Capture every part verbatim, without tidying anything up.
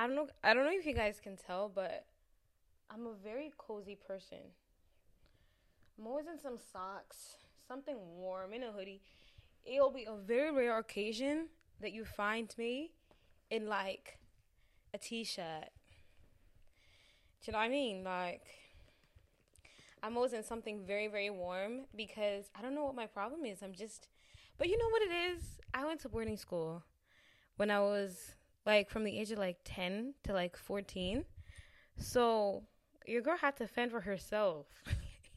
I don't know. I don't know if you guys can tell, but I'm a very cozy person. I'm always in some socks, something warm, in a hoodie. It'll be a very rare occasion that you find me in, like, a t-shirt. Do you know what I mean? Like, I'm always in something very, very warm because I don't know what my problem is. I'm just... But you know what it is? I went to boarding school when I was, like, from the age of, like, ten to, like, fourteen. So your girl had to fend for herself.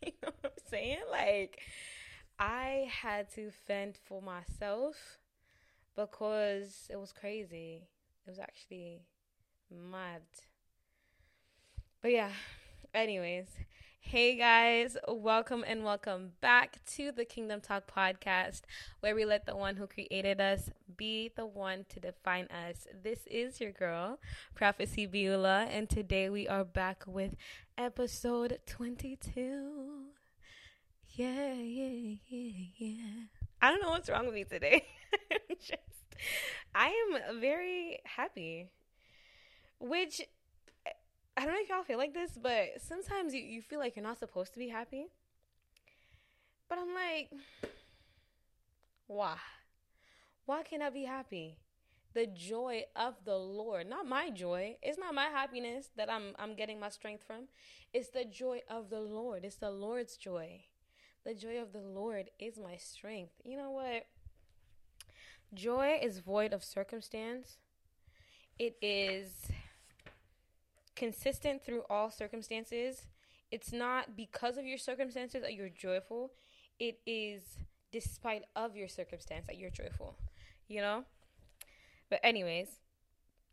You know what I'm saying? Like, I had to fend for myself because it was crazy. It was actually mad. But yeah, anyways, hey guys, welcome and welcome back to the Kingdom Talk Podcast, where we let the one who created us be the one to define us. This is your girl, Prophecy Beula, and today we are back with episode twenty-two. Yeah, yeah, yeah, yeah. I don't know what's wrong with me today. Just, I am very happy, which... I don't know if y'all feel like this, but sometimes you, you feel like you're not supposed to be happy. But I'm like, why? Why can't I be happy? The joy of the Lord, not my joy. It's not my happiness that I'm I'm getting my strength from. It's the joy of the Lord. It's the Lord's joy. The joy of the Lord is my strength. You know what? Joy is void of circumstance. It is... consistent through all circumstances. It's not because of your circumstances that you're joyful. It is despite of your circumstance that you're joyful, you know? But anyways,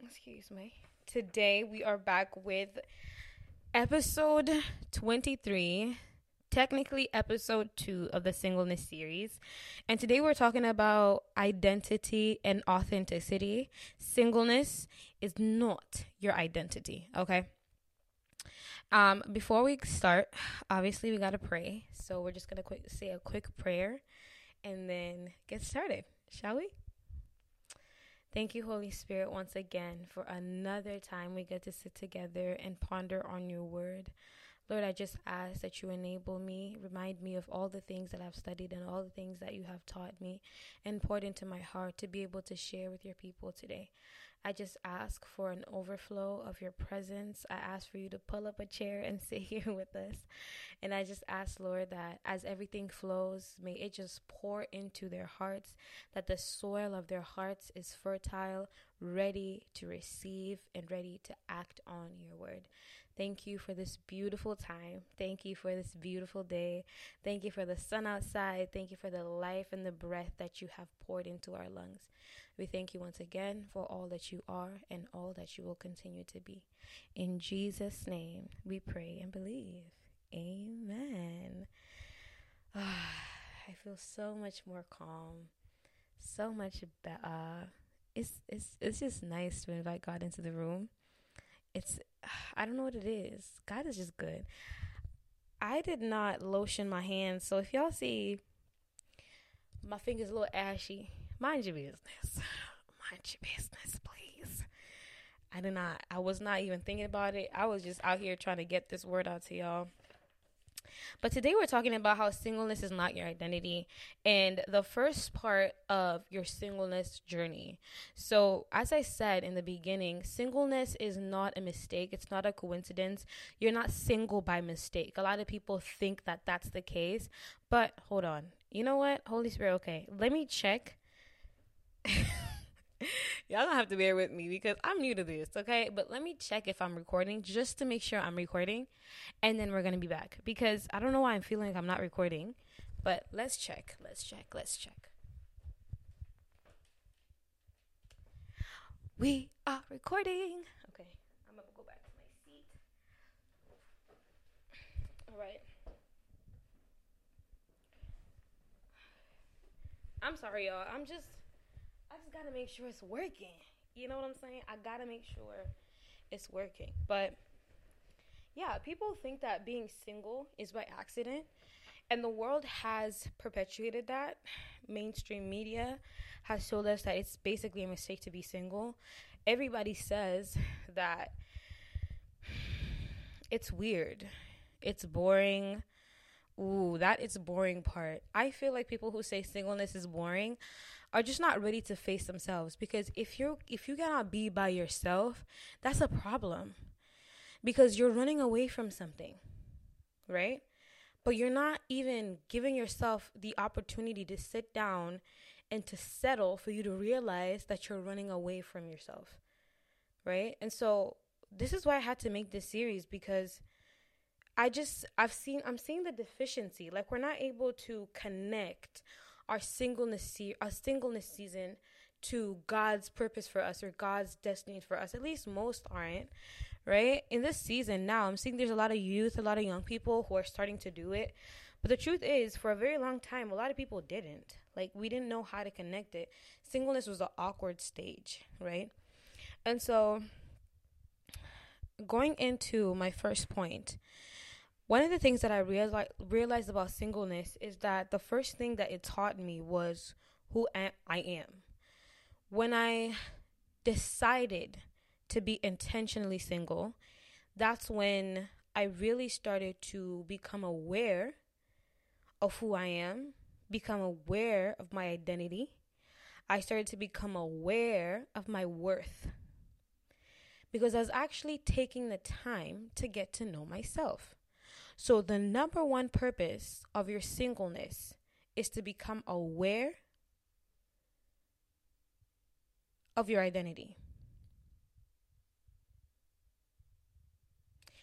excuse me. Today we are back with episode twenty-three, technically episode two of the singleness series. And today we're talking about identity and authenticity. Singleness is not your identity, okay? Um, before we start, obviously we gotta pray. So we're just gonna quick say a quick prayer and then get started, shall we? Thank you, Holy Spirit, once again for another time we get to sit together and ponder on your word. Lord, I just ask that you enable me, remind me of all the things that I've studied and all the things that you have taught me and poured into my heart to be able to share with your people today. I just ask for an overflow of your presence. I ask for you to pull up a chair and sit here with us. And I just ask, Lord, that as everything flows, may it just pour into their hearts, that the soil of their hearts is fertile, ready to receive and ready to act on your word. Thank you for this beautiful time. Thank you for this beautiful day. Thank you for the sun outside. Thank you for the life and the breath that you have poured into our lungs. We thank you once again for all that you are and all that you will continue to be. In Jesus' name, we pray and believe. Amen. Ah, I feel so much more calm, so much better. It's it's it's just nice to invite God into the room. It's I don't know what it is. God is just good. I did not lotion my hands, so if y'all see my fingers a little ashy, mind your business. Mind your business, please. I did not. I was not even thinking about it. I was just out here trying to get this word out to y'all. But today we're talking about how singleness is not your identity and the first part of your singleness journey. So as I said in the beginning, singleness is not a mistake. It's not a coincidence. You're not single by mistake. A lot of people think that that's the case, but hold on. You know what? Holy Spirit, okay, let me check. Y'all don't have to bear with me because I'm new to this, okay? But let me check if I'm recording just to make sure I'm recording, and then we're going to be back because I don't know why I'm feeling like I'm not recording, but let's check, let's check, let's check. We are recording. Okay, I'm going to go back to my seat. All right. I'm sorry, y'all. I'm just... I just gotta make sure it's working. You know what I'm saying? I gotta make sure it's working. But yeah, people think that being single is by accident, and the world has perpetuated that. Mainstream media has told us that it's basically a mistake to be single, everybody says that it's weird, it's boring. Ooh, that it's boring part. I feel like people who say singleness is boring are just not ready to face themselves, because if you're if you cannot be by yourself, that's a problem, because you're running away from something, right? But you're not even giving yourself the opportunity to sit down and to settle for you to realize that you're running away from yourself, right? And so this is why I had to make this series, because I just, I've seen, I'm seeing the deficiency. Like, we're not able to connect our singleness, our singleness season to God's purpose for us or God's destiny for us. At least most aren't, right? In this season now, I'm seeing there's a lot of youth, a lot of young people who are starting to do it. But the truth is, for a very long time, a lot of people didn't. Like, we didn't know how to connect it. Singleness was an awkward stage, right? And so, going into my first point, one of the things that I reali- realized about singleness is that the first thing that it taught me was who am- I am. When I decided to be intentionally single, that's when I really started to become aware of who I am, become aware of my identity. I started to become aware of my worth, because I was actually taking the time to get to know myself. So the number one purpose of your singleness is to become aware of your identity.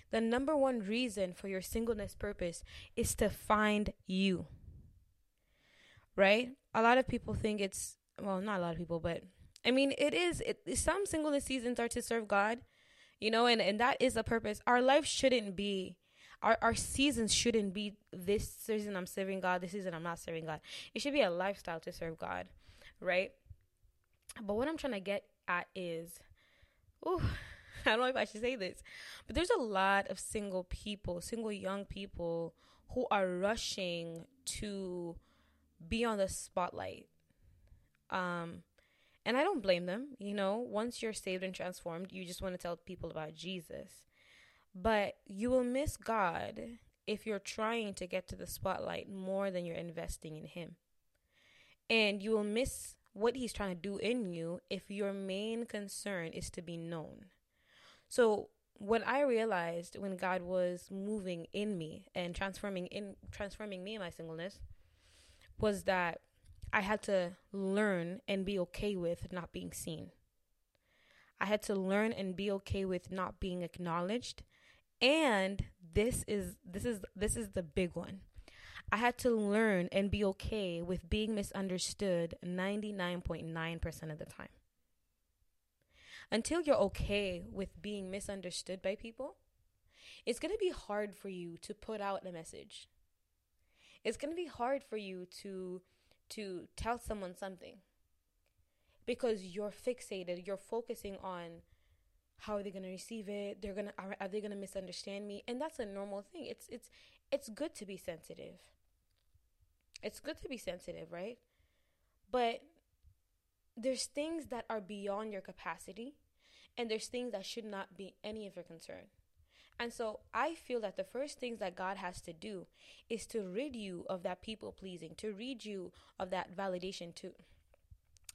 The number one reason for your singleness purpose is to find you, right? A lot of people think it's, well, not a lot of people, but I mean, it is, it, some singleness seasons are to serve God, you know, and, and that is a purpose. Our life shouldn't be, our, our seasons shouldn't be this season I'm serving God, this season I'm not serving God. It should be a lifestyle to serve God, right? But what I'm trying to get at is, ooh, I don't know if I should say this, but there's a lot of single people, single young people who are rushing to be on the spotlight. Um, and I don't blame them. You know, once you're saved and transformed, you just want to tell people about Jesus. But you will miss God if you're trying to get to the spotlight more than you're investing in him. And you will miss what he's trying to do in you if your main concern is to be known. So what I realized when God was moving in me and transforming in transforming me in my singleness was that I had to learn and be okay with not being seen. I had to learn and be okay with not being acknowledged. And this is this is this is the big one. I had to learn and be okay with being misunderstood ninety-nine point nine percent of the time. Until you're okay with being misunderstood by people, it's going to be hard for you to put out a message. It's going to be hard for you to to tell someone something, because you're fixated, you're focusing on how are they going to receive it? They're going to are, are they going to misunderstand me? And that's a normal thing. It's it's it's good to be sensitive. It's good to be sensitive, right? But there's things that are beyond your capacity, and there's things that should not be any of your concern. And so I feel that the first things that God has to do is to rid you of that people pleasing, to rid you of that validation too.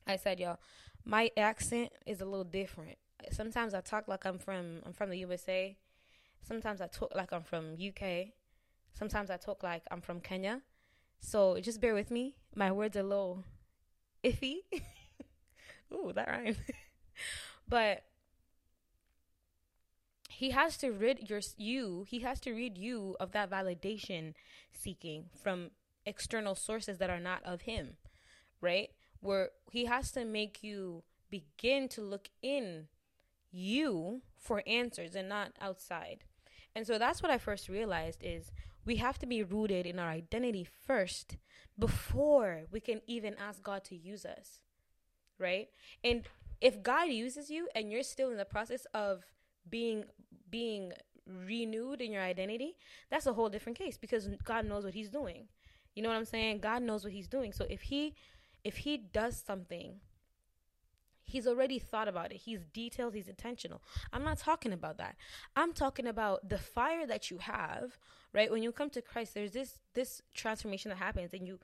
I said, y'all, my accent is a little different. Sometimes I talk like I'm from I'm from the U S A. Sometimes I talk like I'm from U K. Sometimes I talk like I'm from Kenya. So just bear with me. My words are a little iffy. Ooh, that rhymed. But he has to rid your you, he has to rid you of that validation seeking from external sources that are not of him, right? Where he has to make you begin to look in you for answers and not outside. And so that's what I first realized is we have to be rooted in our identity first before we can even ask God to use us. Right? And if God uses you and you're still in the process of being being renewed in your identity, that's a whole different case, because God knows what he's doing. You know what I'm saying? God knows what he's doing. So if he if he does something, He's already thought about it. He's detailed. He's intentional. I'm not talking about that. I'm talking about the fire that you have, right? When you come to Christ, there's this this transformation that happens, and you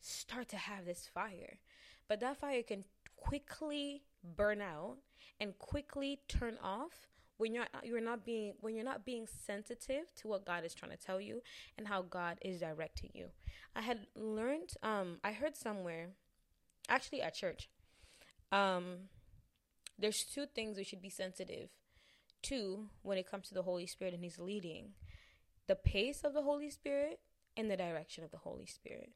start to have this fire. But that fire can quickly burn out and quickly turn off when you're you're not being when you're not being sensitive to what God is trying to tell you and how God is directing you. I had learned, um, I heard somewhere, actually at church, um, there's two things we should be sensitive to when it comes to the Holy Spirit and His leading: the pace of the Holy Spirit and the direction of the Holy Spirit.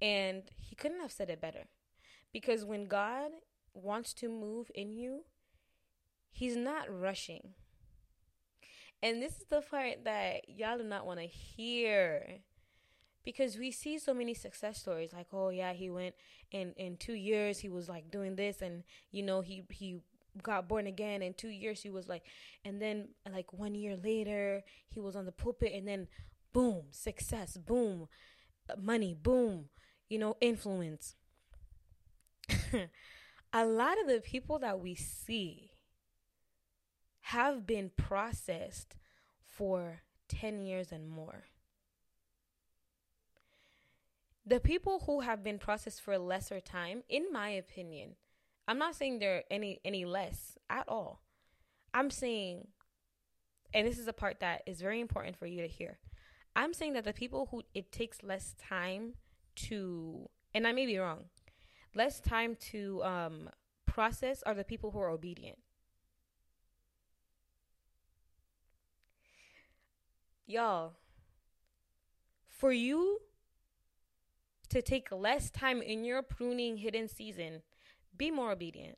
And he couldn't have said it better, because when God wants to move in you, He's not rushing. And this is the part that y'all do not want to hear, because we see so many success stories like, oh yeah, he went and in two years he was like doing this, and you know, he he got born again in two years he was like, and then like one year later he was on the pulpit, and then boom, success, boom, money, boom, you know, influence. A lot of the people that we see have been processed for ten years and more. The people who have been processed for a lesser time, in my opinion, I'm not saying they're any, any less at all. I'm saying, and this is a part that is very important for you to hear, I'm saying that the people who it takes less time to, and I may be wrong, less time to um, process are the people who are obedient. Y'all, for you to take less time in your pruning hidden season, be more obedient.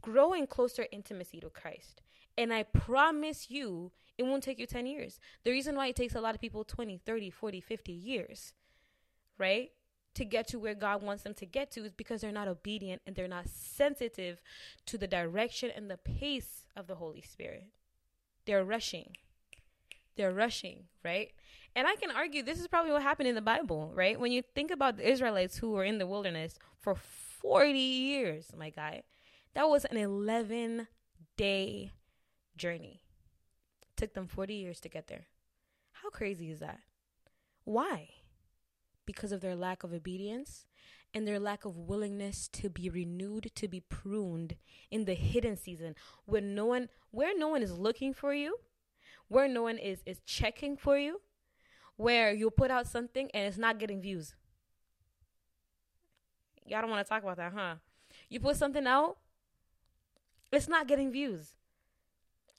Grow in closer intimacy to Christ. And I promise you, it won't take you ten years. The reason why it takes a lot of people twenty, thirty, forty, fifty years, right, to get to where God wants them to get to is because they're not obedient and they're not sensitive to the direction and the pace of the Holy Spirit. They're rushing. They're rushing, right? And I can argue this is probably what happened in the Bible, right? When you think about the Israelites who were in the wilderness for forty years, my guy, that was an eleven-day journey. It took them forty years to get there. How crazy is that? Why? Because of their lack of obedience and their lack of willingness to be renewed, to be pruned in the hidden season, when no one, where no one is looking for you, where no one is, is checking for you, where you put out something and it's not getting views. Y'all don't want to talk about that, huh? You put something out, it's not getting views.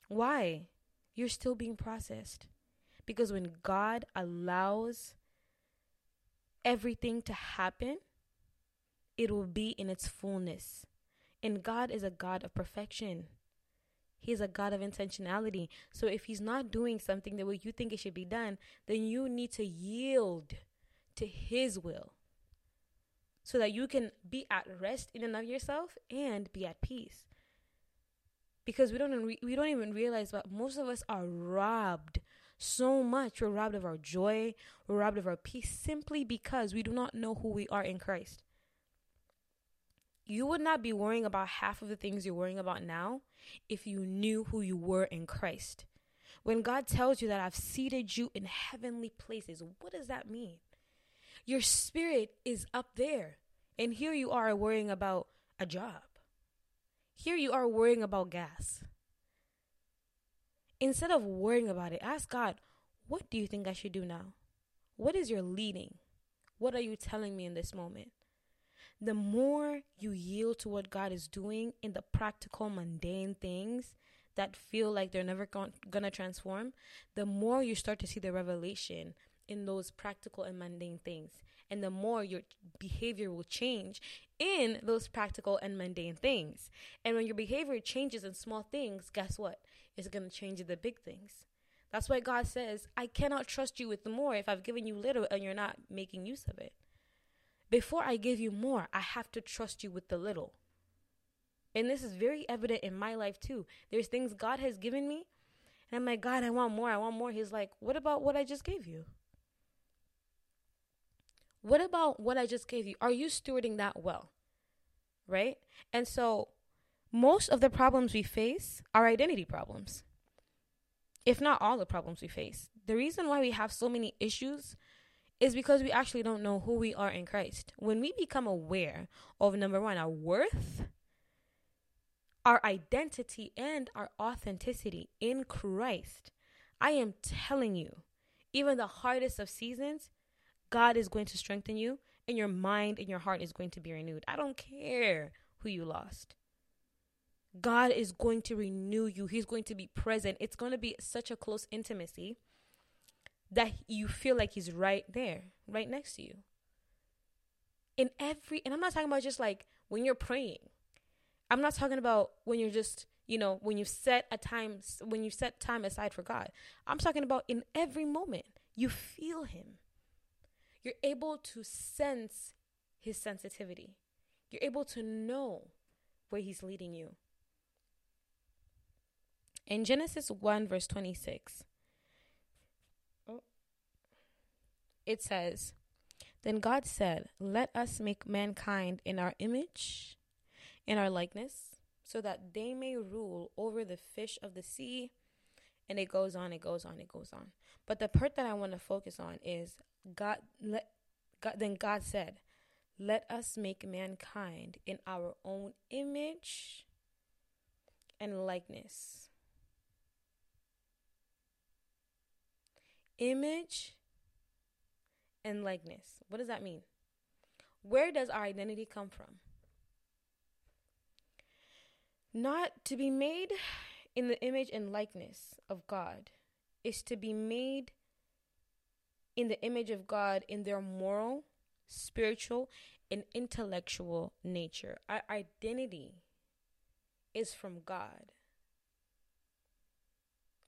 Why? You're still being processed. Because when God allows everything to happen, it will be in its fullness. And God is a God of perfection. He's a God of intentionality. So if he's not doing something the way you think it should be done, then you need to yield to his will so that you can be at rest in and of yourself and be at peace. Because we don't re- we don't even realize that most of us are robbed so much. We're robbed of our joy. We're robbed of our peace simply because we do not know who we are in Christ. You would not be worrying about half of the things you're worrying about now if you knew who you were in Christ. When God tells you that I've seated you in heavenly places, what does that mean? Your spirit is up there. And here you are worrying about a job. Here you are worrying about gas. Instead of worrying about it, ask God, what do you think I should do now? What is your leading? What are you telling me in this moment? The more you yield to what God is doing in the practical, mundane things that feel like they're never going to transform, the more you start to see the revelation in those practical and mundane things. And the more your behavior will change in those practical and mundane things. And when your behavior changes in small things, guess what? It's going to change in the big things. That's why God says, I cannot trust you with more if I've given you little and you're not making use of it. Before I give you more, I have to trust you with the little. And this is very evident in my life too. There's things God has given me, and I'm like, God, I want more, I want more. He's like, what about what I just gave you? What about what I just gave you? Are you stewarding that well? right? And so most of the problems we face are identity problems, if not all the problems we face. The reason why we have so many issues is because we actually don't know who we are in Christ. When we become aware of, number one, our worth, our identity, and our authenticity in Christ, I am telling you, even the hardest of seasons, God is going to strengthen you, and your mind and your heart is going to be renewed. I don't care who you lost. God is going to renew you. He's going to be present. It's going to be such a close intimacy that you feel like he's right there, right next to you. In every, and I'm not talking about just like when you're praying. I'm not talking about when you're just, you know, when you've set a time, when you set time aside for God. I'm talking about in every moment, you feel him. You're able to sense his sensitivity. You're able to know where he's leading you. In Genesis one, verse twenty-six, it says, "Then God said, let us make mankind in our image, in our likeness, so that they may rule over the fish of the sea." And it goes on, it goes on, it goes on. But the part that I want to focus on is God. Let, God then God said, let us make mankind in our own image and likeness. Image and likeness. What does that mean? Where does our identity come from? Not to be made in the image and likeness of God is to be made in the image of God in their moral, spiritual, and intellectual nature. Our identity is from God.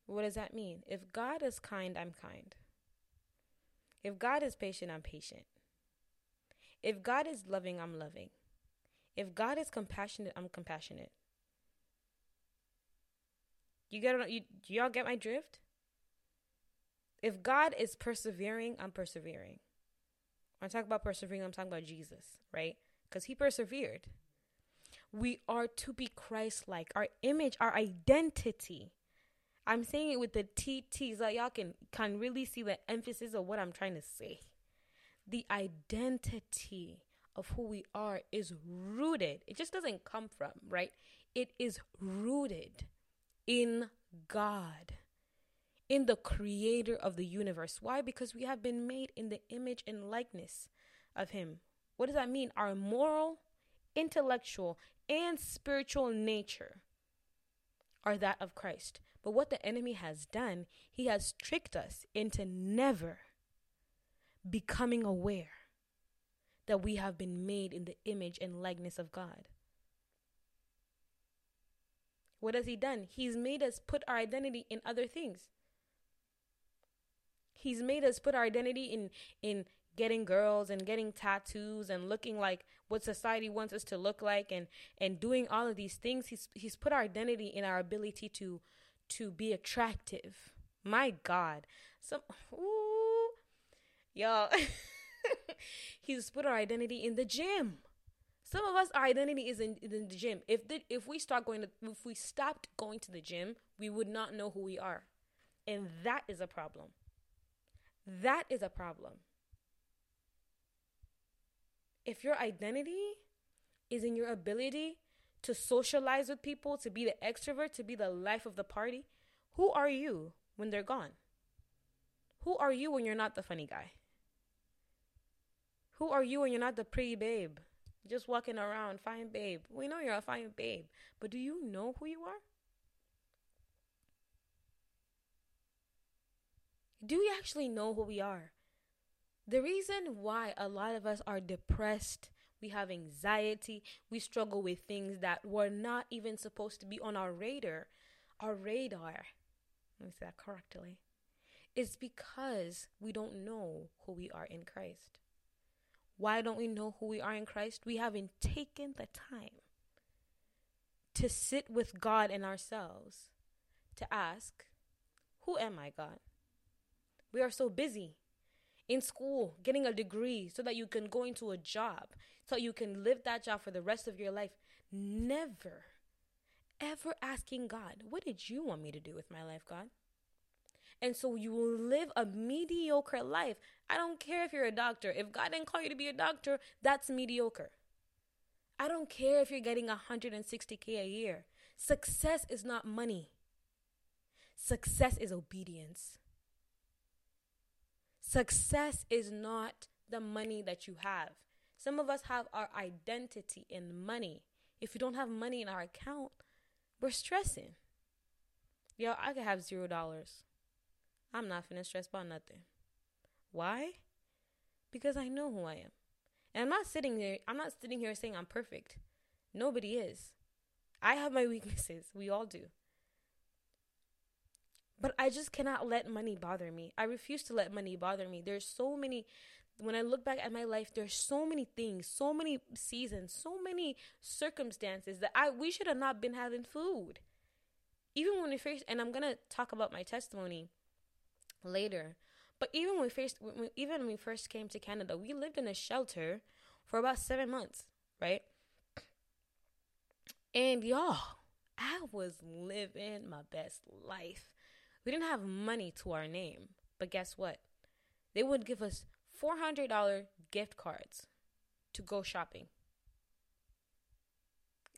What does that mean? If God is kind, I'm kind. If God is patient, I'm patient. If God is loving, I'm loving. If God is compassionate, I'm compassionate. You get you do y'all get my drift? If God is persevering, I'm persevering. When I talk about persevering, I'm talking about Jesus, right? Because he persevered. We are to be Christ-like. Our image, our identity. I'm saying it with the T Ts, like y'all can, can really see the emphasis of what I'm trying to say. The identity of who we are is rooted. It just doesn't come from, right? It is rooted in God, in the creator of the universe. Why? Because we have been made in the image and likeness of him. What does that mean? Our moral, intellectual, and spiritual nature are that of Christ. But what the enemy has done, he has tricked us into never becoming aware that we have been made in the image and likeness of God. What has he done? He's made us put our identity in other things. He's made us put our identity in, in getting girls and getting tattoos and looking like what society wants us to look like and, and doing all of these things. He's, he's put our identity in our ability to to be attractive. My God. Some, ooh, y'all. He's put our identity in the gym. Some of us, our identity is in, in the gym. If the, if we start going to, if we stopped going to the gym, we would not know who we are. And that is a problem. That is a problem. If your identity is in your ability to socialize with people, to be the extrovert, to be the life of the party. Who are you when they're gone? Who are you when you're not the funny guy? Who are you when you're not the pretty babe? Just walking around, fine babe. We know you're a fine babe, but do you know who you are? Do you actually know who we are? The reason why a lot of us are depressed, we have anxiety, we struggle with things that were not even supposed to be on our radar, our radar, let me say that correctly, is because we don't know who we are in Christ. Why don't we know who we are in Christ? We haven't taken the time to sit with God and ourselves to ask, who am I, God? We are so busy in school, getting a degree so that you can go into a job, so you can live that job for the rest of your life. Never, ever asking God, what did you want me to do with my life, God? And so you will live a mediocre life. I don't care if you're a doctor. If God didn't call you to be a doctor, that's mediocre. I don't care if you're getting one hundred sixty thousand dollars a year. Success is not money. Success is obedience. Success is not the money that you have. Some of us have our identity in money. If you don't have money in our account, we're stressing. Yo, I could have zero dollars. I'm not finna stress about nothing. Why? Because I know who I am. And I'm not sitting there, I'm not sitting here saying I'm perfect. Nobody is. I have my weaknesses. We all do. But I just cannot let money bother me. I refuse to let money bother me. There's so many, when I look back at my life, there's so many things, so many seasons, so many circumstances that I we should have not been having food. Even when we faced, and I'm going to talk about my testimony later, but even when we first, even when we first came to Canada, we lived in a shelter for about seven months, right? And y'all, I was living my best life. We didn't have money to our name, but guess what? They would give us four hundred dollars gift cards to go shopping.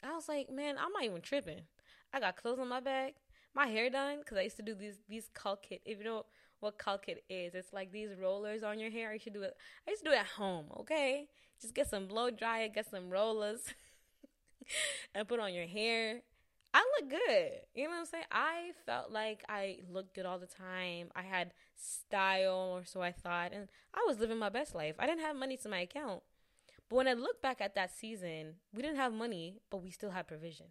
I was like, man, I'm not even tripping. I got clothes on my back, my hair done, because I used to do these these curl kit. If you know what curl kit is, it's like these rollers on your hair. You should do it. I used to do it at home, okay? Just get some blow dryer, get some rollers, and put on your hair. I look good. You know what I'm saying? I felt like I looked good all the time. I had style, or so I thought. And I was living my best life. I didn't have money to my account. But when I look back at that season, we didn't have money, but we still had provision.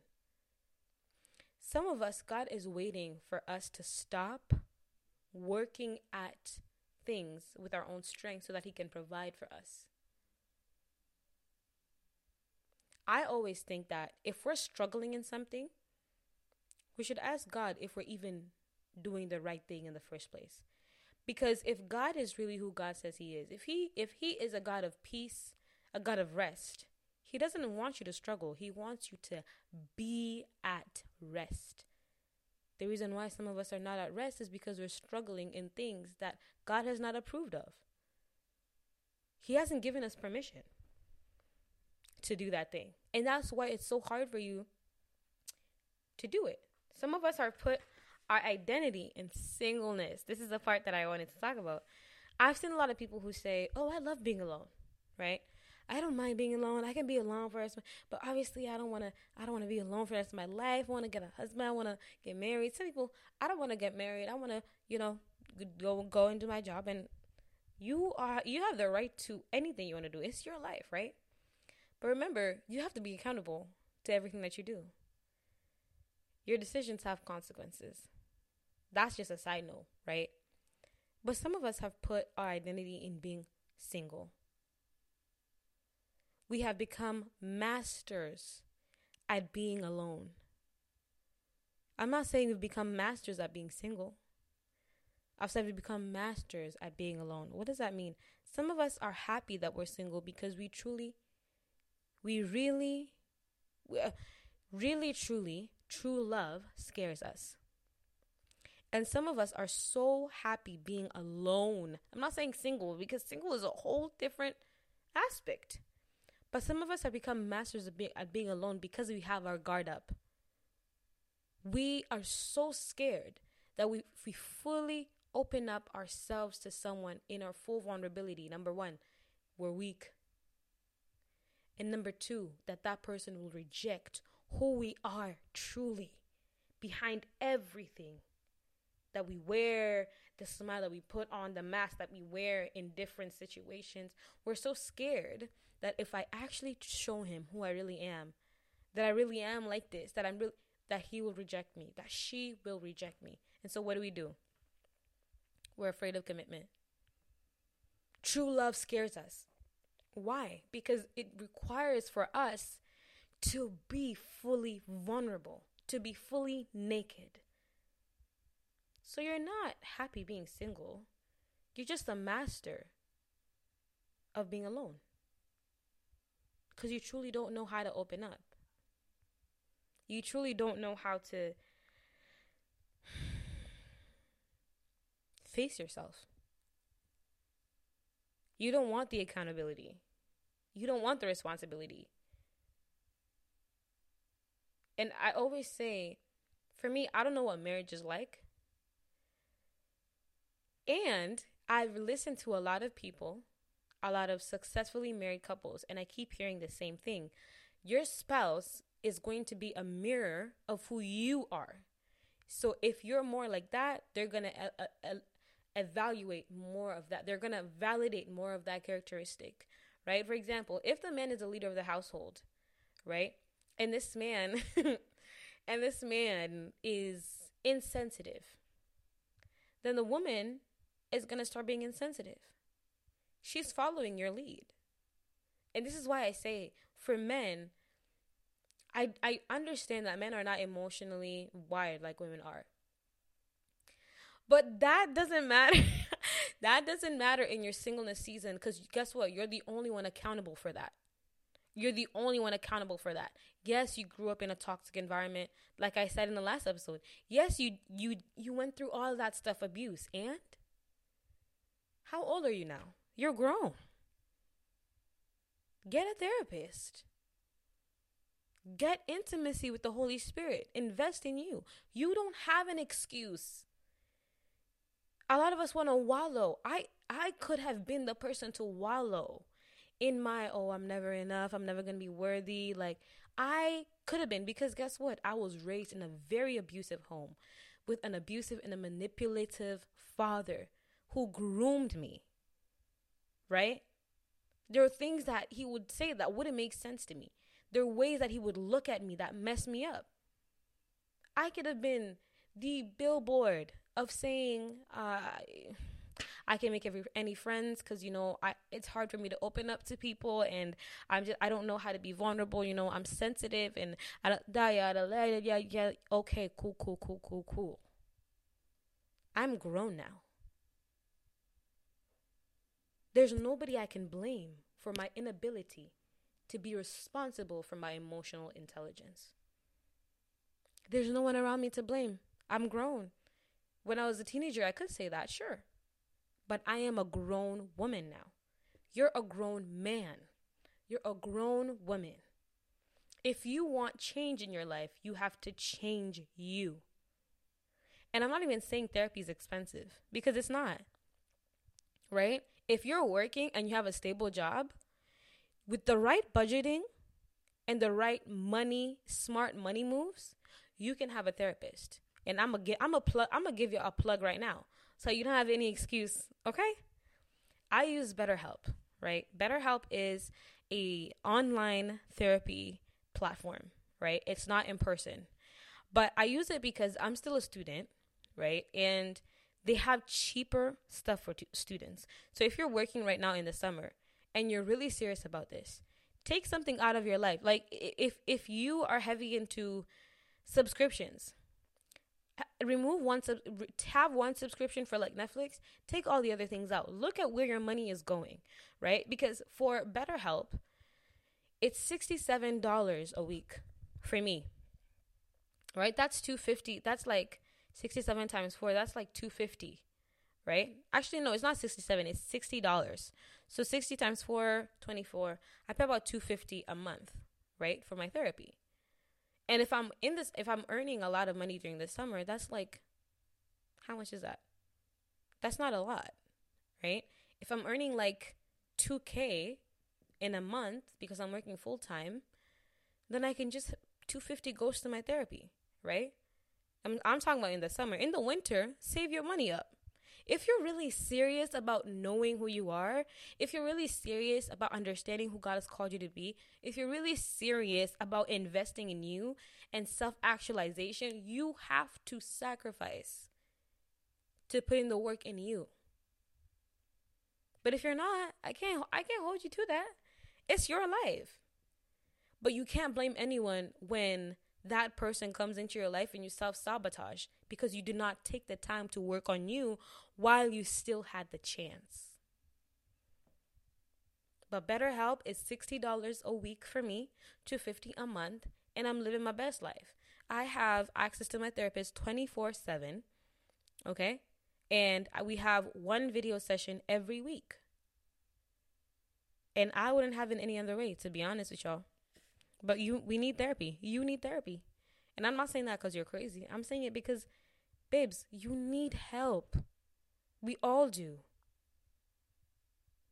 Some of us, God is waiting for us to stop working at things with our own strength so that he can provide for us. I always think that if we're struggling in something, we should ask God if we're even doing the right thing in the first place. Because if God is really who God says he is, if he if he is a God of peace, a God of rest, he doesn't want you to struggle. He wants you to be at rest. The reason why some of us are not at rest is because we're struggling in things that God has not approved of. He hasn't given us permission to do that thing. And that's why it's so hard for you to do it. Some of us are put our identity in singleness. This is the part that I wanted to talk about. I've seen a lot of people who say, oh, I love being alone, right? I don't mind being alone. I can be alone for the rest of my, but obviously I don't want to, I don't want to be alone for the rest of my life. I want to get a husband. I want to get married. Some people, I don't want to get married. I want to, you know, go, go and do my job. And you are, you have the right to anything you want to do. It's your life, right? But remember, you have to be accountable to everything that you do. Your decisions have consequences. That's just a side note, right? But some of us have put our identity in being single. We have become masters at being alone. I'm not saying we've become masters at being single. I've said we've become masters at being alone. What does that mean? Some of us are happy that we're single because we truly, we really, we, uh, really, truly, true love scares us. And some of us are so happy being alone. I'm not saying single, because single is a whole different aspect. But some of us have become masters of being, at being alone because we have our guard up. We are so scared that we, if we fully open up ourselves to someone in our full vulnerability, number one, we're weak. And number two, that that person will reject who we are truly behind everything that we wear, the smile that we put on, the mask that we wear in different situations. We're so scared that if I actually show him who I really am, that I really am like this, that I'm really, that he will reject me, that she will reject me. And so what do we do? We're afraid of commitment. True love scares us. Why? Because it requires for us to be fully vulnerable, to be fully naked. So you're not happy being single. You're just a master of being alone. Because you truly don't know how to open up. You truly don't know how to face yourself. You don't want the accountability. You don't want the responsibility. And I always say, for me, I don't know what marriage is like. And I've listened to a lot of people, a lot of successfully married couples, and I keep hearing the same thing. Your spouse is going to be a mirror of who you are. So if you're more like that, they're going to uh, uh, evaluate more of that. They're going to validate more of that characteristic, right? For example, if the man is the leader of the household, right? And this man, and this man is insensitive, then the woman is going to start being insensitive. She's following your lead. And this is why I say, for men, I, I understand that men are not emotionally wired like women are. But that doesn't matter. That doesn't matter in your singleness season, because guess what? You're the only one accountable for that. You're the only one accountable for that. Yes, you grew up in a toxic environment, like I said in the last episode. Yes, you you you went through all that stuff, abuse, and how old are you now? You're grown. Get a therapist. Get intimacy with the Holy Spirit. Invest in you. You don't have an excuse. A lot of us want to wallow. I, I could have been the person to wallow in my, oh, I'm never enough, I'm never going to be worthy. Like, I could have been, because guess what? I was raised in a very abusive home with an abusive and a manipulative father who groomed me, right? There are things that he would say that wouldn't make sense to me. There are ways that he would look at me that messed me up. I could have been the billboard of saying, uh, I can't make every, any friends because, you know, I, it's hard for me to open up to people, and I'm just, I don't know how to be vulnerable. You know, I'm sensitive, and I don't, da, ya, da, la, ya, ya. Okay, cool, cool, cool, cool, cool. I'm grown now. There's nobody I can blame for my inability to be responsible for my emotional intelligence. There's no one around me to blame. I'm grown. When I was a teenager, I could say that, sure. But I am a grown woman now. You're a grown man. You're a grown woman. If you want change in your life, you have to change you. And I'm not even saying therapy is expensive, because it's not, right? If you're working and you have a stable job, with the right budgeting and the right money, smart money moves, you can have a therapist. And I'm gonna I'm a plug. I'm gonna give you a plug right now, so you don't have any excuse, okay? I use BetterHelp, right? BetterHelp is a online therapy platform, right? It's not in person. But I use it because I'm still a student, right? And they have cheaper stuff for t- students. So if you're working right now in the summer and you're really serious about this, take something out of your life. Like if if you are heavy into subscriptions, remove one, sub- have one subscription for like Netflix, take all the other things out. Look at where your money is going, right? Because for BetterHelp, it's sixty-seven dollars a week for me, right? That's two hundred fifty dollars. That's like sixty-seven times four. That's like two hundred fifty dollars, right? Actually, no, it's not sixty-seven. It's sixty dollars. So sixty times four, twenty-four. I pay about two hundred fifty dollars a month, right? For my therapy. And if I'm in this, if I'm earning a lot of money during the summer, that's like, how much is that? That's not a lot, right? If I'm earning like two K in a month because I'm working full time, then I can just two hundred fifty dollars goes to my therapy, right? I'm I'm talking about in the summer. In the winter, save your money up. If you're really serious about knowing who you are, if you're really serious about understanding who God has called you to be, if you're really serious about investing in you and self-actualization, you have to sacrifice to put in the work in you. But if you're not, I can't, I can't hold you to that. It's your life. But you can't blame anyone when that person comes into your life and you self-sabotage because you did not take the time to work on you while you still had the chance. But BetterHelp is sixty dollars a week for me to fifty dollars a month, and I'm living my best life. I have access to my therapist twenty-four seven, okay? And we have one video session every week. And I wouldn't have it any other way, to be honest with y'all. But you, we need therapy. You need therapy. And I'm not saying that because you're crazy. I'm saying it because, babes, you need help. We all do.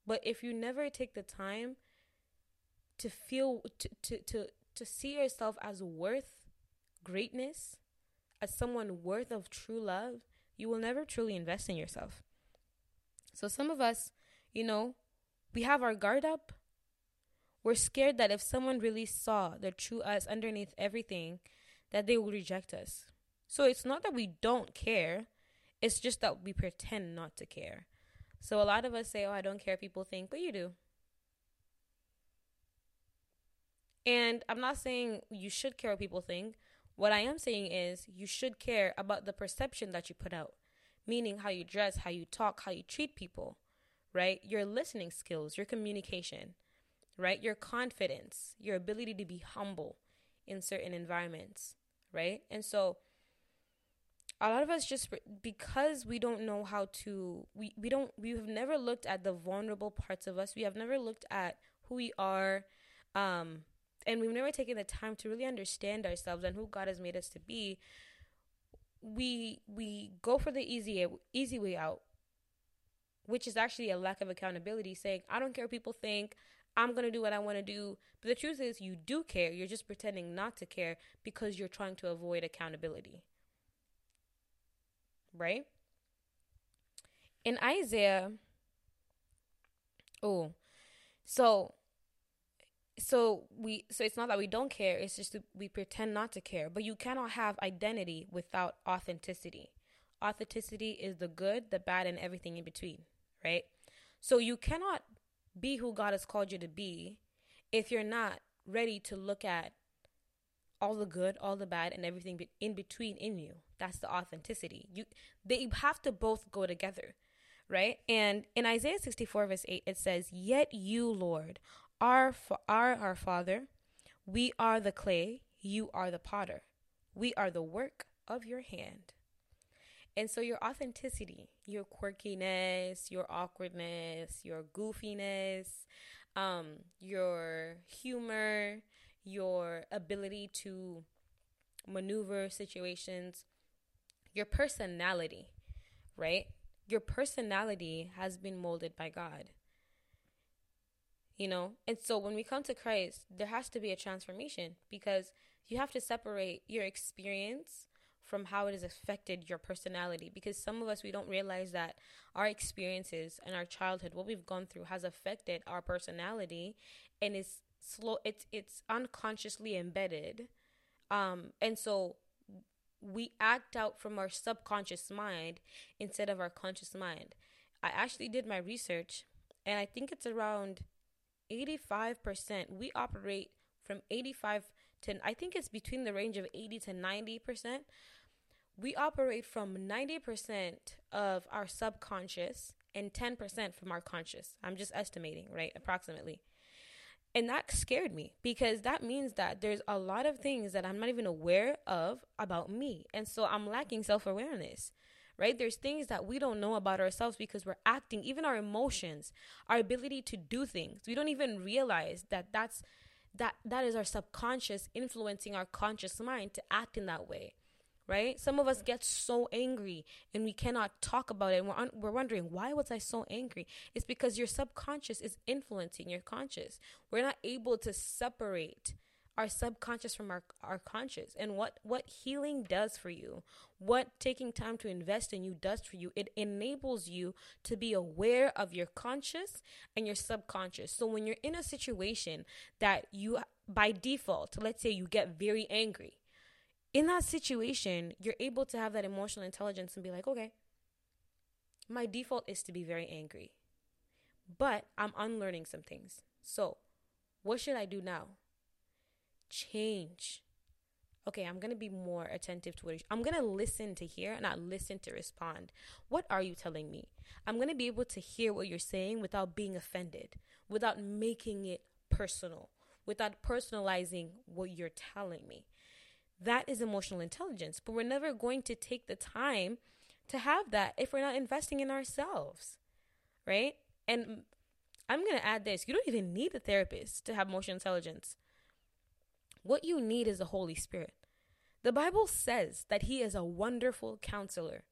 But if you never take the time to feel, to, to, to, to see yourself as worth greatness, as someone worth of true love, you will never truly invest in yourself. So some of us, you know, we have our guard up. We're scared that if someone really saw the true us underneath everything, that they will reject us. So it's not that we don't care. It's just that we pretend not to care. So a lot of us say, oh, I don't care, people think, but you do. And I'm not saying you should care what people think. What I am saying is you should care about the perception that you put out, meaning how you dress, how you talk, how you treat people, right? Your listening skills, your communication, right? Your confidence, your ability to be humble in certain environments, right? And so a lot of us, just because we don't know how to, we, we don't, we have never looked at the vulnerable parts of us. We have never looked at who we are. Um, and we've never taken the time to really understand ourselves and who God has made us to be. We, we go for the easy, easy way out, which is actually a lack of accountability, saying, I don't care what people think. I'm going to do what I want to do. But the truth is you do care. You're just pretending not to care because you're trying to avoid accountability. Right? In Isaiah, oh, so, so we, so it's not that we don't care. It's just that we pretend not to care. But you cannot have identity without authenticity. Authenticity is the good, the bad, and everything in between, right? So you cannot be who God has called you to be if you're not ready to look at all the good, all the bad, and everything in between in you. That's the authenticity. You, they have to both go together, right? And in Isaiah sixty-four, verse eight, it says, Yet you, Lord, are, fa- are our Father. We are the clay. You are the potter. We are the work of your hand. And so your authenticity, your quirkiness, your awkwardness, your goofiness, um, your humor, your ability to maneuver situations, your personality, right? Your personality has been molded by God, you know? And so when we come to Christ, there has to be a transformation because you have to separate your experience from how it has affected your personality, because some of us, we don't realize that our experiences and our childhood, what we've gone through, has affected our personality and is slow. It's, it's unconsciously embedded. Um, and so we act out from our subconscious mind instead of our conscious mind. I actually did my research, and I think it's around eighty-five percent. We operate from eighty-five to, I think it's between the range of eighty to ninety percent. We operate from ninety percent of our subconscious and ten percent from our conscious. I'm just estimating, right? Approximately. And that scared me because that means that there's a lot of things that I'm not even aware of about me. And so I'm lacking self-awareness, right? There's things that we don't know about ourselves because we're acting, even our emotions, our ability to do things. We don't even realize that that's, that, that is our subconscious influencing our conscious mind to act in that way, right? Some of us get so angry and we cannot talk about it. And we're, un- we're wondering, why was I so angry? It's because your subconscious is influencing your conscious. We're not able to separate our subconscious from our, our conscious. And what, what healing does for you, what taking time to invest in you does for you, it enables you to be aware of your conscious and your subconscious. So when you're in a situation that you, by default, let's say you get very angry, in that situation, you're able to have that emotional intelligence and be like, okay, my default is to be very angry, but I'm unlearning some things. So what should I do now? Change. okay, I'm going to be more attentive to what I'm going to listen to hear, not listen to respond. What are you telling me? I'm going to be able to hear what you're saying without being offended, without making it personal, without personalizing what you're telling me. That is emotional intelligence, but we're never going to take the time to have that if we're not investing in ourselves, right? And I'm going to add this. You don't even need a therapist to have emotional intelligence. What you need is the Holy Spirit. The Bible says that he is a wonderful counselor.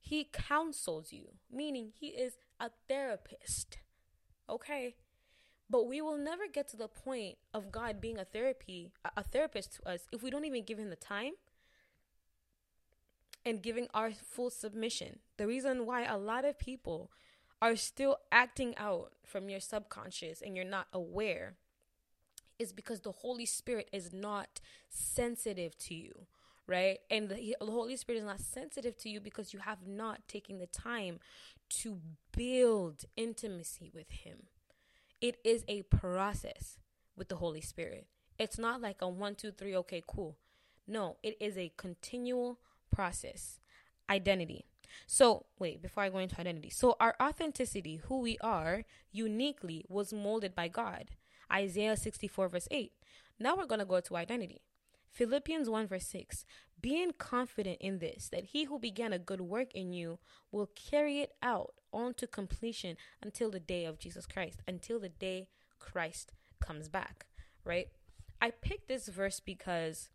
He counsels you, meaning he is a therapist, okay? But we will never get to the point of God being a therapy, a therapist to us if we don't even give him the time and giving our full submission. The reason why a lot of people are still acting out from your subconscious and you're not aware is because the Holy Spirit is not sensitive to you, right? And the, the Holy Spirit is not sensitive to you because you have not taken the time to build intimacy with him. It is a process with the Holy Spirit. It's not like a one, two, three, okay, cool. No, it is a continual process. Identity. So, wait, before I go into identity. So, our authenticity, who we are, uniquely was molded by God. Isaiah sixty-four, verse eight. Now we're going to go to identity. Philippians one, verse six. Being confident in this, that he who began a good work in you will carry it out onto completion until the day of Jesus Christ, until the day Christ comes back, right? I picked this verse because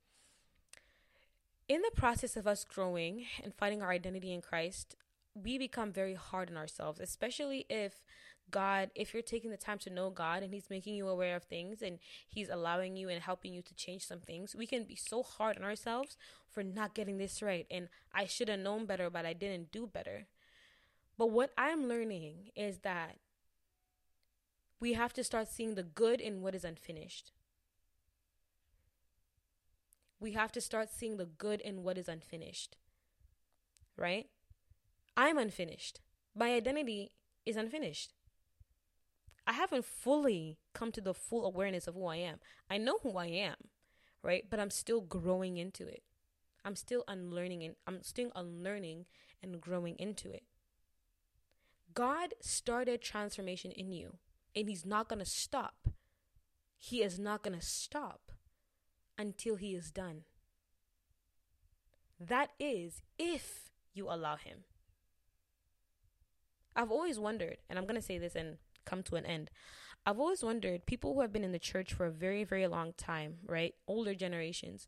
in the process of us growing and finding our identity in Christ, we become very hard on ourselves, especially if God, if you're taking the time to know God and he's making you aware of things and he's allowing you and helping you to change some things, we can be so hard on ourselves for not getting this right. And I should have known better, but I didn't do better. But what I'm learning is that we have to start seeing the good in what is unfinished. We have to start seeing the good in what is unfinished, right? I'm unfinished. My identity is unfinished. I haven't fully come to the full awareness of who I am. I know who I am, right? But I'm still growing into it. I'm still unlearning and I'm still unlearning and growing into it. God started transformation in you, and he's not going to stop. He is not going to stop until he is done. That is if you allow him. I've always wondered, and I'm going to say this and come to an end. I've always wondered, people who have been in the church for a very, very long time, right? Older generations.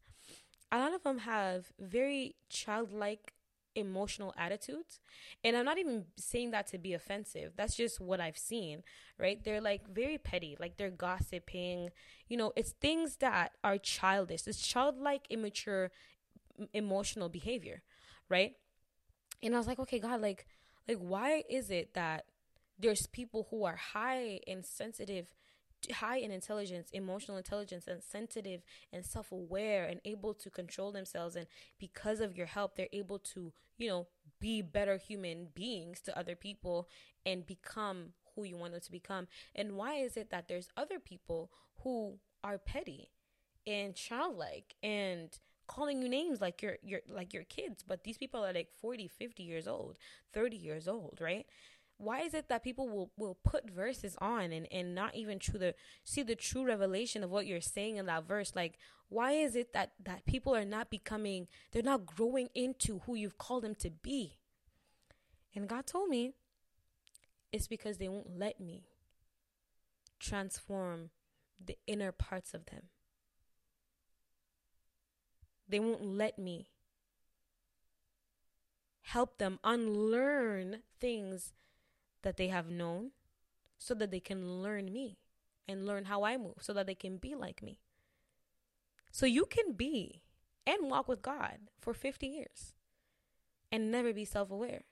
A lot of them have very childlike emotional attitudes. And I'm not even saying that to be offensive. That's just what I've seen, right? They're like very petty, like they're gossiping. You know, it's things that are childish. It's childlike, immature, emotional behavior, right? And I was like, okay, God, like, like why is it that there's people who are high and sensitive, high in intelligence, emotional intelligence, and sensitive and self-aware and able to control themselves. And because of your help, they're able to, you know, be better human beings to other people and become who you want them to become. And why is it that there's other people who are petty and childlike and calling you names like your your like your kids, but these people are like forty, fifty years old, thirty years old, right? Why is it that people will, will put verses on and, and not even true the, see the true revelation of what you're saying in that verse? Like, why is it that, that people are not becoming, they're not growing into who you've called them to be? And God told me, it's because they won't let me transform the inner parts of them. They won't let me help them unlearn things that they have known so that they can learn me and learn how I move so that they can be like me. So you can be and walk with God for fifty years and never be self-aware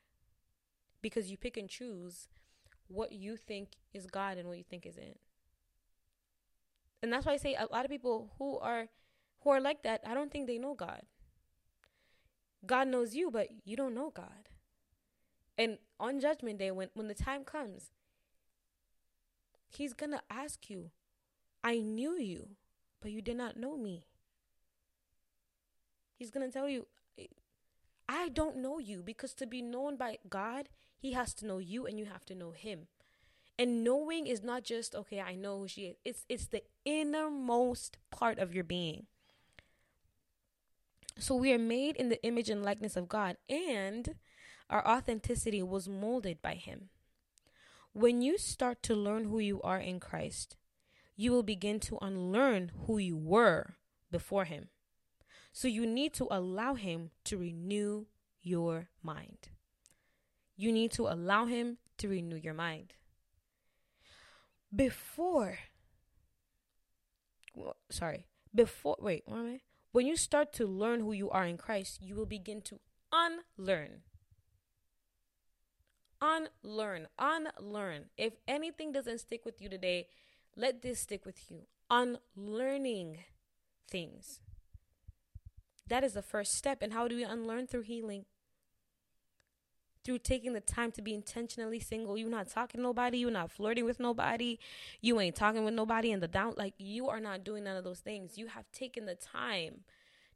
because you pick and choose what you think is God and what you think isn't. And that's why I say a lot of people who are who are like that, I don't think they know God. God knows you, but you don't know God. And on Judgment Day, when, when the time comes, he's going to ask you, I knew you, but you did not know me. He's going to tell you, I don't know you, because to be known by God, he has to know you and you have to know him. And knowing is not just, okay, I know who she is. It's it's the innermost part of your being. So we are made in the image and likeness of God, and our authenticity was molded by him. When you start to learn who you are in Christ, you will begin to unlearn who you were before him. So you need to allow him to renew your mind. You need to allow him to renew your mind. Before, well, sorry, before, wait, what am I? When you start to learn who you are in Christ, you will begin to unlearn. Unlearn, unlearn. If anything doesn't stick with you today, let this stick with you. Unlearning things. That is the first step. And how do we unlearn? Through healing. Through taking the time to be intentionally single. You're not talking to nobody. You're not flirting with nobody. You ain't talking with nobody in the down. Like, you are not doing none of those things. You have taken the time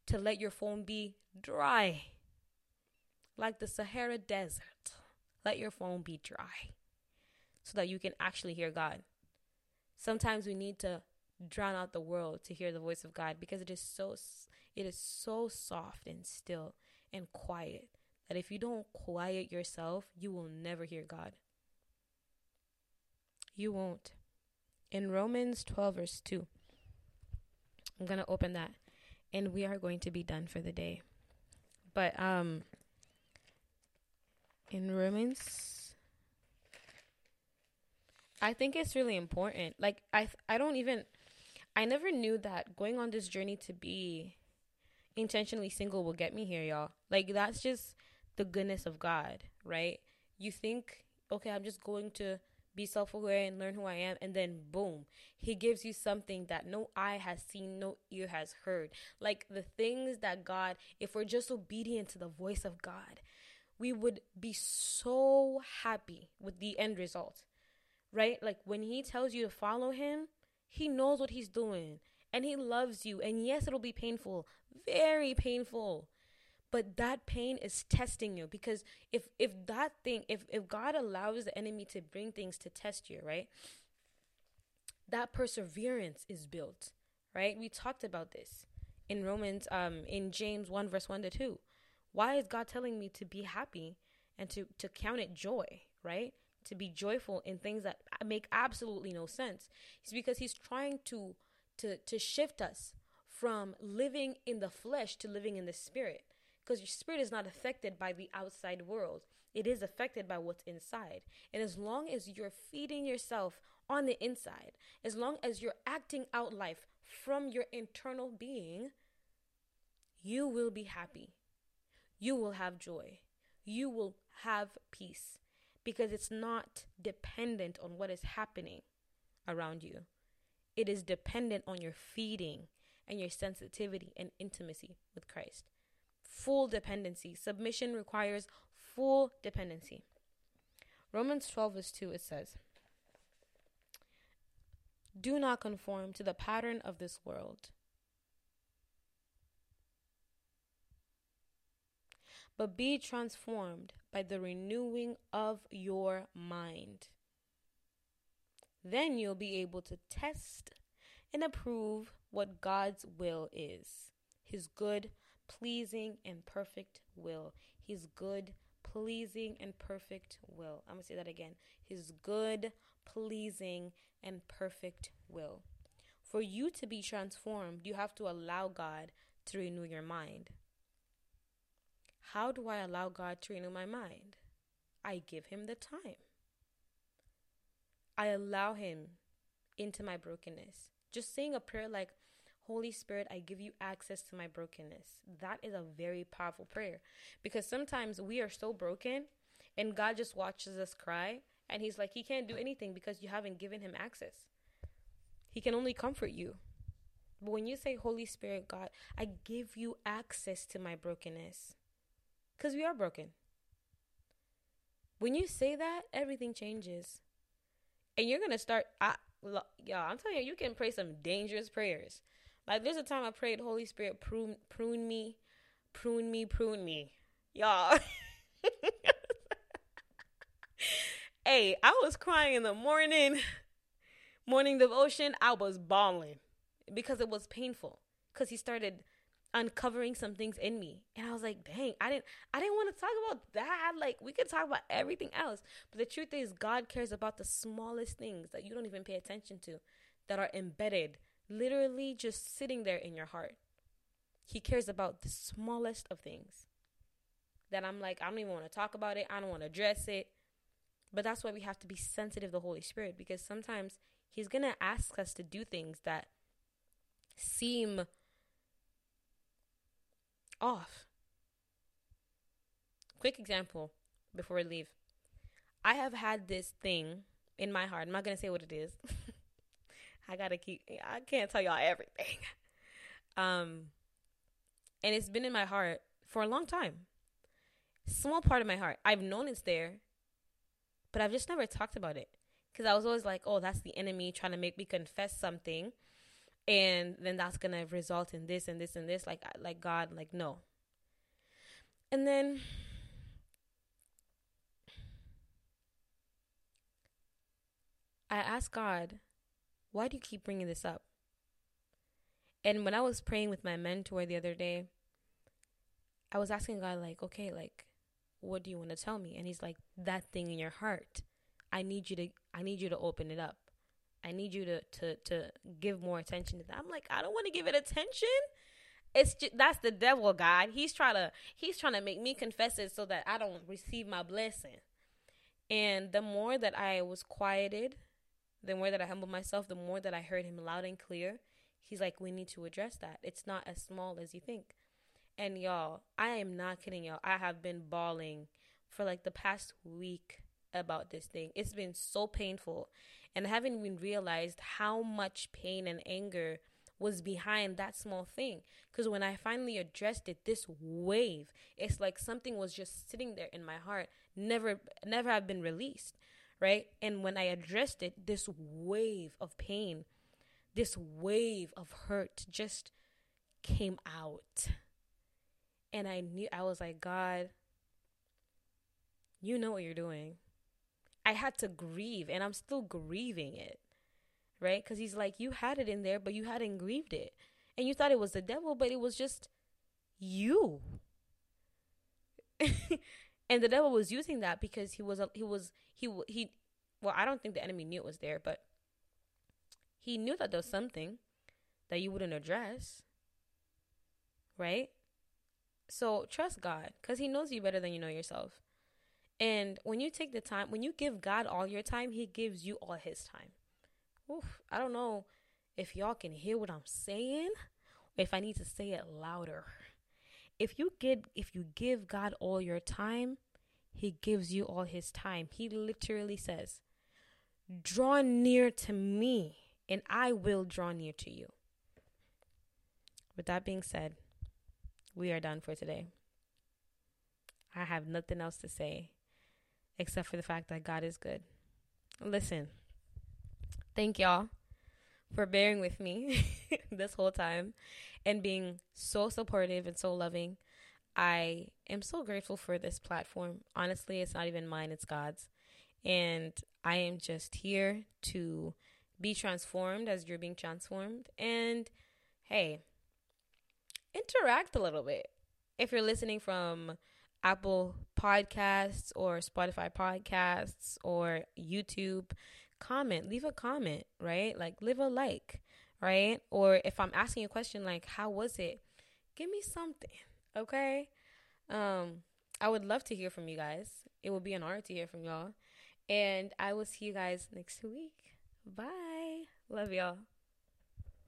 to let your phone be dry. Like the Sahara Desert. Let your phone be dry so that you can actually hear God. Sometimes we need to drown out the world to hear the voice of God, because it is so it is so soft and still and quiet that if you don't quiet yourself, you will never hear God. You won't. In Romans twelve, verse two, I'm going to open that, and we are going to be done for the day. But um, in Romans, I think it's really important. Like, I, I don't even, I never knew that going on this journey to be intentionally single will get me here, y'all. Like, that's just the goodness of God, right? You think, okay, I'm just going to be self-aware and learn who I am, and then boom, he gives you something that no eye has seen, no ear has heard. Like, the things that God, if we're just obedient to the voice of God, we would be so happy with the end result, right? Like, when he tells you to follow him, he knows what he's doing. And he loves you. And yes, it'll be painful. Very painful. But that pain is testing you. Because if if that thing, if, if God allows the enemy to bring things to test you, right? That perseverance is built, right? We talked about this in Romans, um, in James one, verse one to two. Why is God telling me to be happy and to, to count it joy, right? To be joyful in things that make absolutely no sense. It's because he's trying to To, to shift us from living in the flesh to living in the spirit. Because your spirit is not affected by the outside world. It is affected by what's inside. And as long as you're feeding yourself on the inside, as long as you're acting out life from your internal being, you will be happy. You will have joy. You will have peace. Because it's not dependent on what is happening around you. It is dependent on your feeding and your sensitivity and intimacy with Christ. Full dependency. Submission requires full dependency. Romans twelve, verse two, it says, do not conform to the pattern of this world, but be transformed by the renewing of your mind. Then you'll be able to test and approve what God's will is. His good, pleasing, and perfect will. His good, pleasing, and perfect will. I'm going to say that again. His good, pleasing, and perfect will. For you to be transformed, you have to allow God to renew your mind. How do I allow God to renew my mind? I give him the time. I allow him into my brokenness. Just saying a prayer like, Holy Spirit, I give you access to my brokenness. That is a very powerful prayer, because sometimes we are so broken and God just watches us cry. And he's like, he can't do anything because you haven't given him access. He can only comfort you. But when you say, Holy Spirit, God, I give you access to my brokenness, because we are broken. When you say that, everything changes. And you're going to start, I, y'all, I'm telling you, you can pray some dangerous prayers. Like, there's a time I prayed, Holy Spirit, prune, prune me, prune me, prune me. Y'all. Hey, I was crying in the morning. Morning devotion, I was bawling because it was painful. Because he started uncovering some things in me. And I was like, dang, I didn't I didn't want to talk about that. Like, we could talk about everything else. But the truth is, God cares about the smallest things that you don't even pay attention to, that are embedded, literally just sitting there in your heart. He cares about the smallest of things that I'm like, I don't even want to talk about it. I don't want to address it. But that's why we have to be sensitive to the Holy Spirit, because sometimes he's going to ask us to do things that seem off. Quick example before we leave. I have had this thing in my heart. I'm not going to say what it is. I got to keep, I can't tell y'all everything. Um, and it's been in my heart for a long time. Small part of my heart. I've known it's there, but I've just never talked about it. Because I was always like, oh, that's the enemy trying to make me confess something. And then that's going to result in this and this and this. Like, like God, like, no. And then I asked God, why do you keep bringing this up? And when I was praying with my mentor the other day, I was asking God, like, okay, like, what do you want to tell me? And he's like, that thing in your heart. I need you to, I need you to open it up. I need you to, to, to give more attention to that. I'm like, I don't want to give it attention. It's just, that's the devil, God. He's trying to, he's trying to make me confess it so that I don't receive my blessing. And the more that I was quieted, the more that I humbled myself, the more that I heard him loud and clear. He's like, we need to address that. It's not as small as you think. And y'all, I am not kidding y'all. I have been bawling for like the past week about this thing. It's been so painful, and I haven't even realized how much pain and anger was behind that small thing. Because when I finally addressed it, this wave, it's like something was just sitting there in my heart, never never have been released, right? And when I addressed it, this wave of pain, this wave of hurt just came out. And I knew, I was like, God, you know what you're doing. I had to grieve, and I'm still grieving it, right? Because he's like, you had it in there, but you hadn't grieved it. And you thought it was the devil, but it was just you. And the devil was using that because he was, he was, he, he, well, I don't think the enemy knew it was there, but he knew that there was something that you wouldn't address, right? So trust God, because he knows you better than you know yourself. And when you take the time, when you give God all your time, he gives you all his time. Oof, I don't know if y'all can hear what I'm saying, or if I need to say it louder. If you give, if you give God all your time, he gives you all his time. He literally says, draw near to me and I will draw near to you. With that being said, we are done for today. I have nothing else to say, except for the fact that God is good. Listen, thank y'all for bearing with me this whole time and being so supportive and so loving. I am so grateful for this platform. Honestly, it's not even mine, it's God's. And I am just here to be transformed as you're being transformed. And hey, interact a little bit. If you're listening from Apple Podcasts or Spotify Podcasts or YouTube, comment, leave a comment, right? Like, leave a like, right? Or if I'm asking you a question, like, how was it? Give me something, okay? Um, I would love to hear from you guys. It would be an honor to hear from y'all. And I will see you guys next week. Bye. Love y'all.